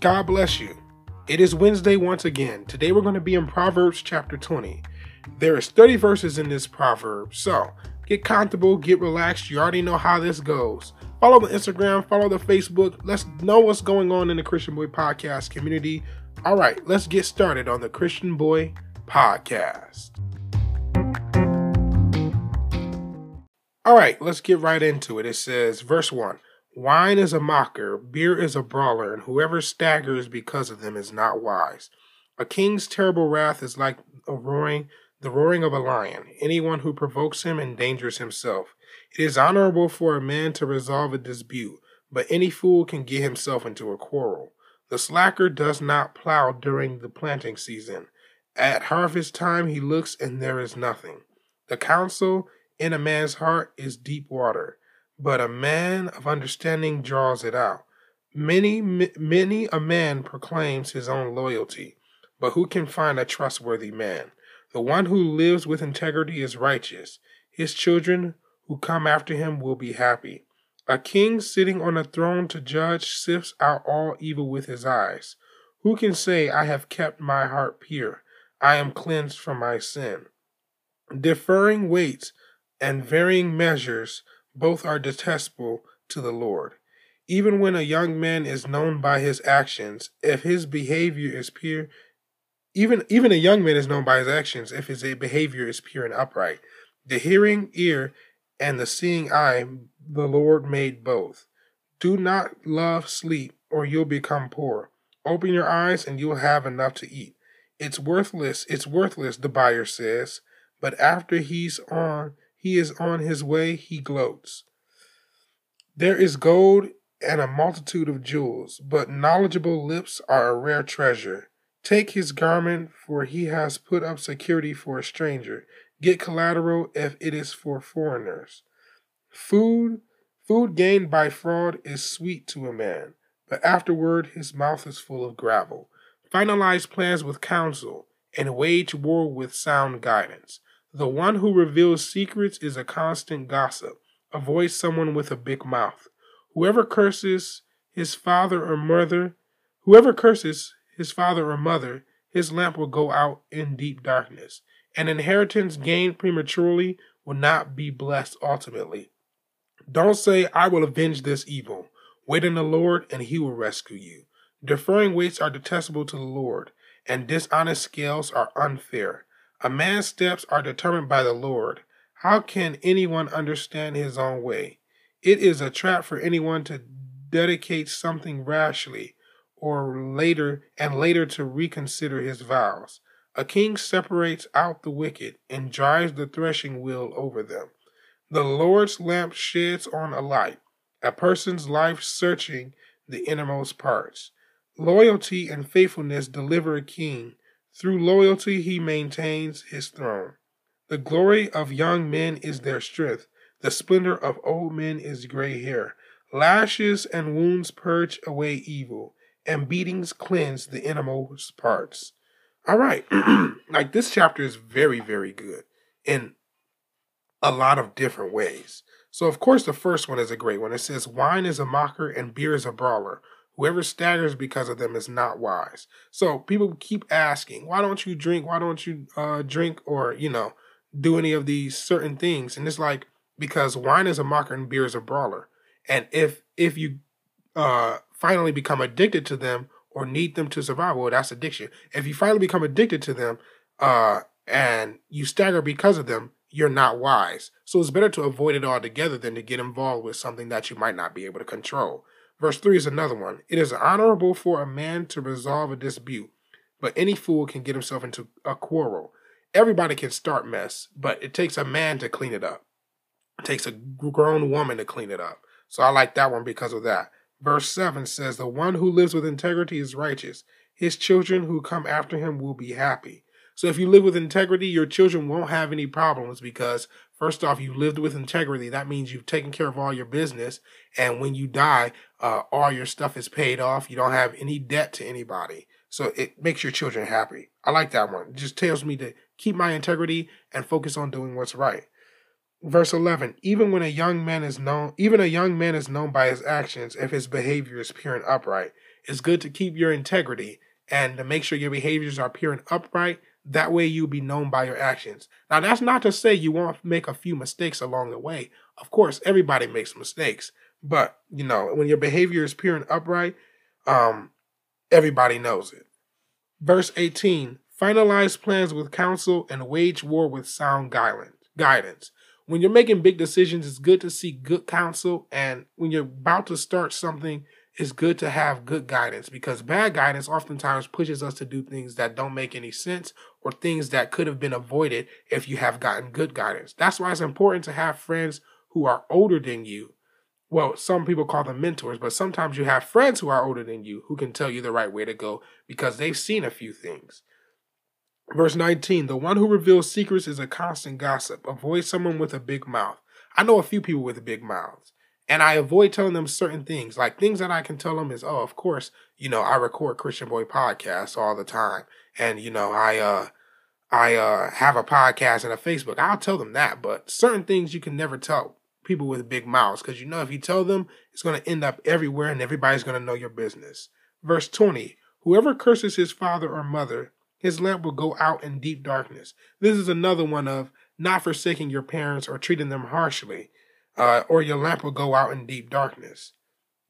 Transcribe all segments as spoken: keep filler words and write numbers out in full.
God bless you. It is Wednesday once again. Today we're going to be in Proverbs chapter twenty. There is thirty verses in this proverb, so get comfortable, get relaxed. You already know how this goes. Follow the Instagram, follow the Facebook. Let's know what's going on in the Christian Boy Podcast community. All right, let's get started on the Christian Boy Podcast. All right, let's get right into it. It says, verse one, wine is a mocker, beer is a brawler, and whoever staggers because of them is not wise. A king's terrible wrath is like a roaring, the roaring of a lion. Anyone who provokes him endangers himself. It is honorable for a man to resolve a dispute, but any fool can get himself into a quarrel. The slacker does not plow during the planting season. At harvest time he looks and there is nothing. The counsel in a man's heart is deep water, but a man of understanding draws it out. Many, many a man proclaims his own loyalty, but who can find a trustworthy man? The one who lives with integrity is righteous. His children who come after him will be happy. A king sitting on a throne to judge sifts out all evil with his eyes. Who can say, I have kept my heart pure? I am cleansed from my sin. Deferring weights and varying measures, both are detestable to the Lord. Even when a young man is known by his actions, if his behavior is pure, Even even a young man is known by his actions if his behavior is pure and upright. The hearing ear and the seeing eye, the Lord made both. Do not love sleep, or you'll become poor. Open your eyes and you'll have enough to eat. It's worthless, it's worthless, the buyer says, but after he's on, he is on his way, he gloats. There is gold and a multitude of jewels, but knowledgeable lips are a rare treasure. Take his garment, for he has put up security for a stranger. Get collateral if it is for foreigners. Food, food gained by fraud is sweet to a man, but afterward his mouth is full of gravel. Finalize plans with counsel and wage war with sound guidance. The one who reveals secrets is a constant gossip. Avoid someone with a big mouth. Whoever curses his father or mother, whoever curses his father or mother, his lamp will go out in deep darkness. An inheritance gained prematurely will not be blessed ultimately. Don't say, I will avenge this evil. Wait on the Lord, and he will rescue you. Deferring weights are detestable to the Lord, and dishonest scales are unfair. A man's steps are determined by the Lord. How can anyone understand his own way? It is a trap for anyone to dedicate something rashly, or later and later to reconsider his vows. A king separates out the wicked and drives the threshing wheel over them. The Lord's lamp sheds on a light, a person's life searching the innermost parts. Loyalty and faithfulness deliver a king. Through loyalty he maintains his throne. The glory of young men is their strength. The splendor of old men is gray hair. Lashes and wounds purge away evil, and beatings cleanse the innermost parts. All right. Like, this chapter is very, very good in a lot of different ways. So, of course, the first one is a great one. It says, wine is a mocker and beer is a brawler. Whoever staggers because of them is not wise. So people keep asking, why don't you drink? Why don't you uh, drink or, you know, do any of these certain things? And it's like, because wine is a mocker and beer is a brawler. And if if you... Uh, finally become addicted to them or need them to survive. Well, that's addiction. If you finally become addicted to them uh, and you stagger because of them, you're not wise. So it's better to avoid it altogether than to get involved with something that you might not be able to control. Verse three is another one. It is honorable for a man to resolve a dispute, but any fool can get himself into a quarrel. Everybody can start mess, but it takes a man to clean it up. It takes a grown woman to clean it up. So I like that one because of that. Verse seven says, the one who lives with integrity is righteous. His children who come after him will be happy. So if you live with integrity, your children won't have any problems because, first off, you lived with integrity. That means you've taken care of all your business. And when you die, uh, all your stuff is paid off. You don't have any debt to anybody. So it makes your children happy. I like that one. It just tells me to keep my integrity and focus on doing what's right. Verse eleven, even when a young man is known, even a young man is known by his actions if his behavior is pure and upright. It's good to keep your integrity and to make sure your behaviors are pure and upright. That way you'll be known by your actions. Now, that's not to say you won't make a few mistakes along the way. Of course, everybody makes mistakes. But, you know, when your behavior is pure and upright, um, everybody knows it. Verse eighteen, finalize plans with counsel and wage war with sound guidance. When you're making big decisions, it's good to seek good counsel. And when you're about to start something, it's good to have good guidance, because bad guidance oftentimes pushes us to do things that don't make any sense or things that could have been avoided if you have gotten good guidance. That's why it's important to have friends who are older than you. Well, some people call them mentors, but sometimes you have friends who are older than you who can tell you the right way to go because they've seen a few things. Verse nineteen, the one who reveals secrets is a constant gossip. Avoid someone with a big mouth. I know a few people with big mouths, and I avoid telling them certain things. Like things that I can tell them is, oh, of course, you know, I record Christian Boy podcasts all the time. And, you know, I uh, I uh, have a podcast and a Facebook. I'll tell them that. But certain things you can never tell people with big mouths, because, you know, if you tell them, it's going to end up everywhere and everybody's going to know your business. Verse twenty, whoever curses his father or mother, his lamp will go out in deep darkness. This is another one of not forsaking your parents or treating them harshly, uh, or your lamp will go out in deep darkness.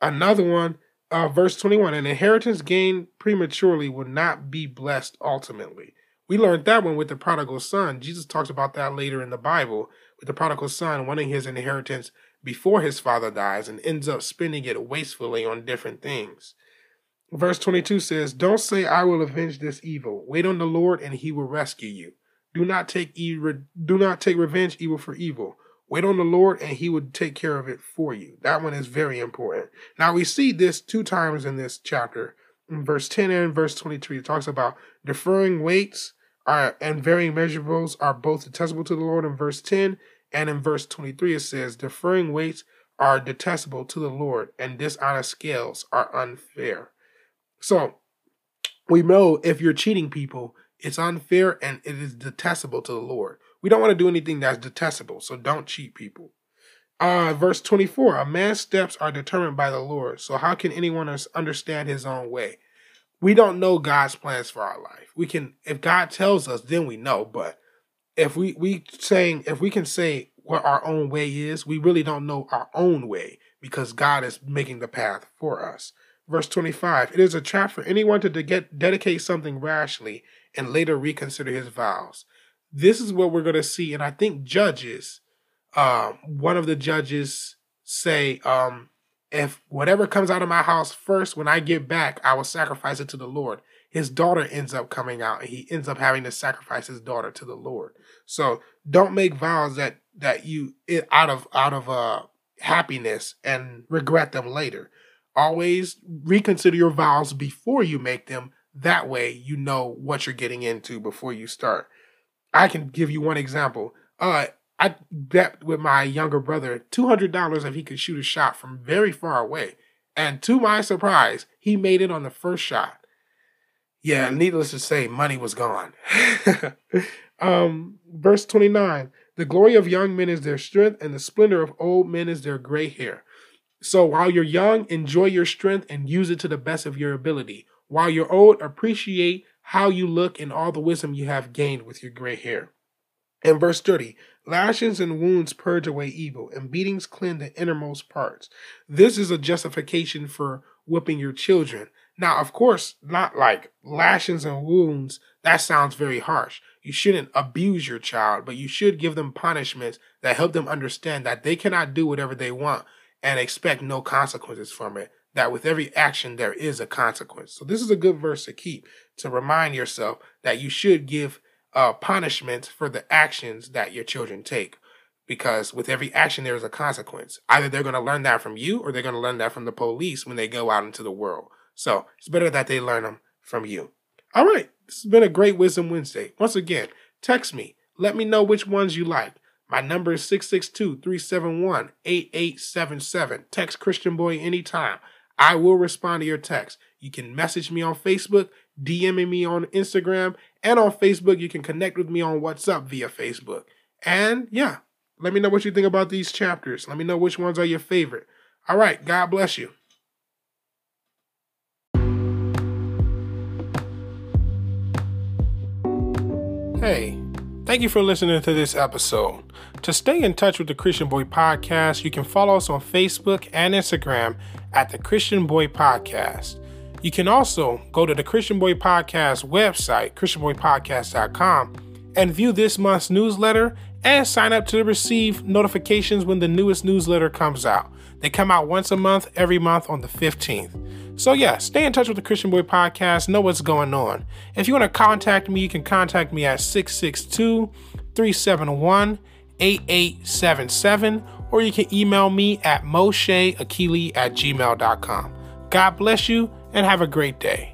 Another one, uh, verse twenty-one, an inheritance gained prematurely will not be blessed ultimately. We learned that one with the prodigal son. Jesus talks about that later in the Bible, with the prodigal son wanting his inheritance before his father dies and ends up spending it wastefully on different things. Verse twenty-two says, don't say, I will avenge this evil. Wait on the Lord and he will rescue you. Do not take evil, do not take revenge evil for evil. Wait on the Lord and he will take care of it for you. That one is very important. Now we see this two times in this chapter. In verse ten and in verse twenty-three, it talks about deferring weights are, and varying measurables are both detestable to the Lord in verse ten. And in verse twenty-three, it says deferring weights are detestable to the Lord and dishonest scales are unfair. So we know if you're cheating people, it's unfair and it is detestable to the Lord. We don't want to do anything that's detestable, so don't cheat people. Uh, verse twenty-four, a man's steps are determined by the Lord, so how can anyone understand his own way? We don't know God's plans for our life. We can, if God tells us, then we know. But if we we saying if we can say what our own way is, we really don't know our own way because God is making the path for us. Verse twenty-five, it is a trap for anyone to de- get, dedicate something rashly and later reconsider his vows. This is what we're going to see. And I think judges, um, one of the judges say, um, if whatever comes out of my house first, when I get back, I will sacrifice it to the Lord. His daughter ends up coming out and he ends up having to sacrifice his daughter to the Lord. So don't make vows that, that you out of, out of, uh, happiness and regret them later. Always reconsider your vows before you make them. That way, you know what you're getting into before you start. I can give you one example. Uh, I bet with my younger brother two hundred dollars if he could shoot a shot from very far away. And to my surprise, he made it on the first shot. Yeah, needless to say, money was gone. um, verse twenty-nine, the glory of young men is their strength and the splendor of old men is their gray hair. So while you're young, enjoy your strength and use it to the best of your ability. While you're old, appreciate how you look and all the wisdom you have gained with your gray hair. And verse thirty, lashings and wounds purge away evil, and beatings cleanse the innermost parts. This is a justification for whipping your children. Now, of course, not like lashings and wounds. That sounds very harsh. You shouldn't abuse your child, but you should give them punishments that help them understand that they cannot do whatever they want and expect no consequences from it, that with every action there is a consequence. So this is a good verse to keep, to remind yourself that you should give uh, punishments for the actions that your children take, because with every action there is a consequence. Either they're going to learn that from you or they're going to learn that from the police when they go out into the world. So it's better that they learn them from you. All right, this has been a great Wisdom Wednesday. Once again, text me. Let me know which ones you like. My number is six six two, three seven one, eight eight seven seven. Text Christian Boy anytime. I will respond to your text. You can message me on Facebook, D M me on Instagram, and on Facebook, you can connect with me on WhatsApp via Facebook. And yeah, let me know what you think about these chapters. Let me know which ones are your favorite. All right, God bless you. Hey, thank you for listening to this episode. To stay in touch with the Christian Boy Podcast, you can follow us on Facebook and Instagram at the Christian Boy Podcast. You can also go to the Christian Boy Podcast website, christian boy podcast dot com, and view this month's newsletter and sign up to receive notifications when the newest newsletter comes out. They come out once a month, every month on the fifteenth. So yeah, stay in touch with the Christian Boy Podcast, know what's going on. If you want to contact me, you can contact me at six six two, three seven one, eight eight seven seven, or you can email me at mosheakili at gmail dot com. God bless you and have a great day.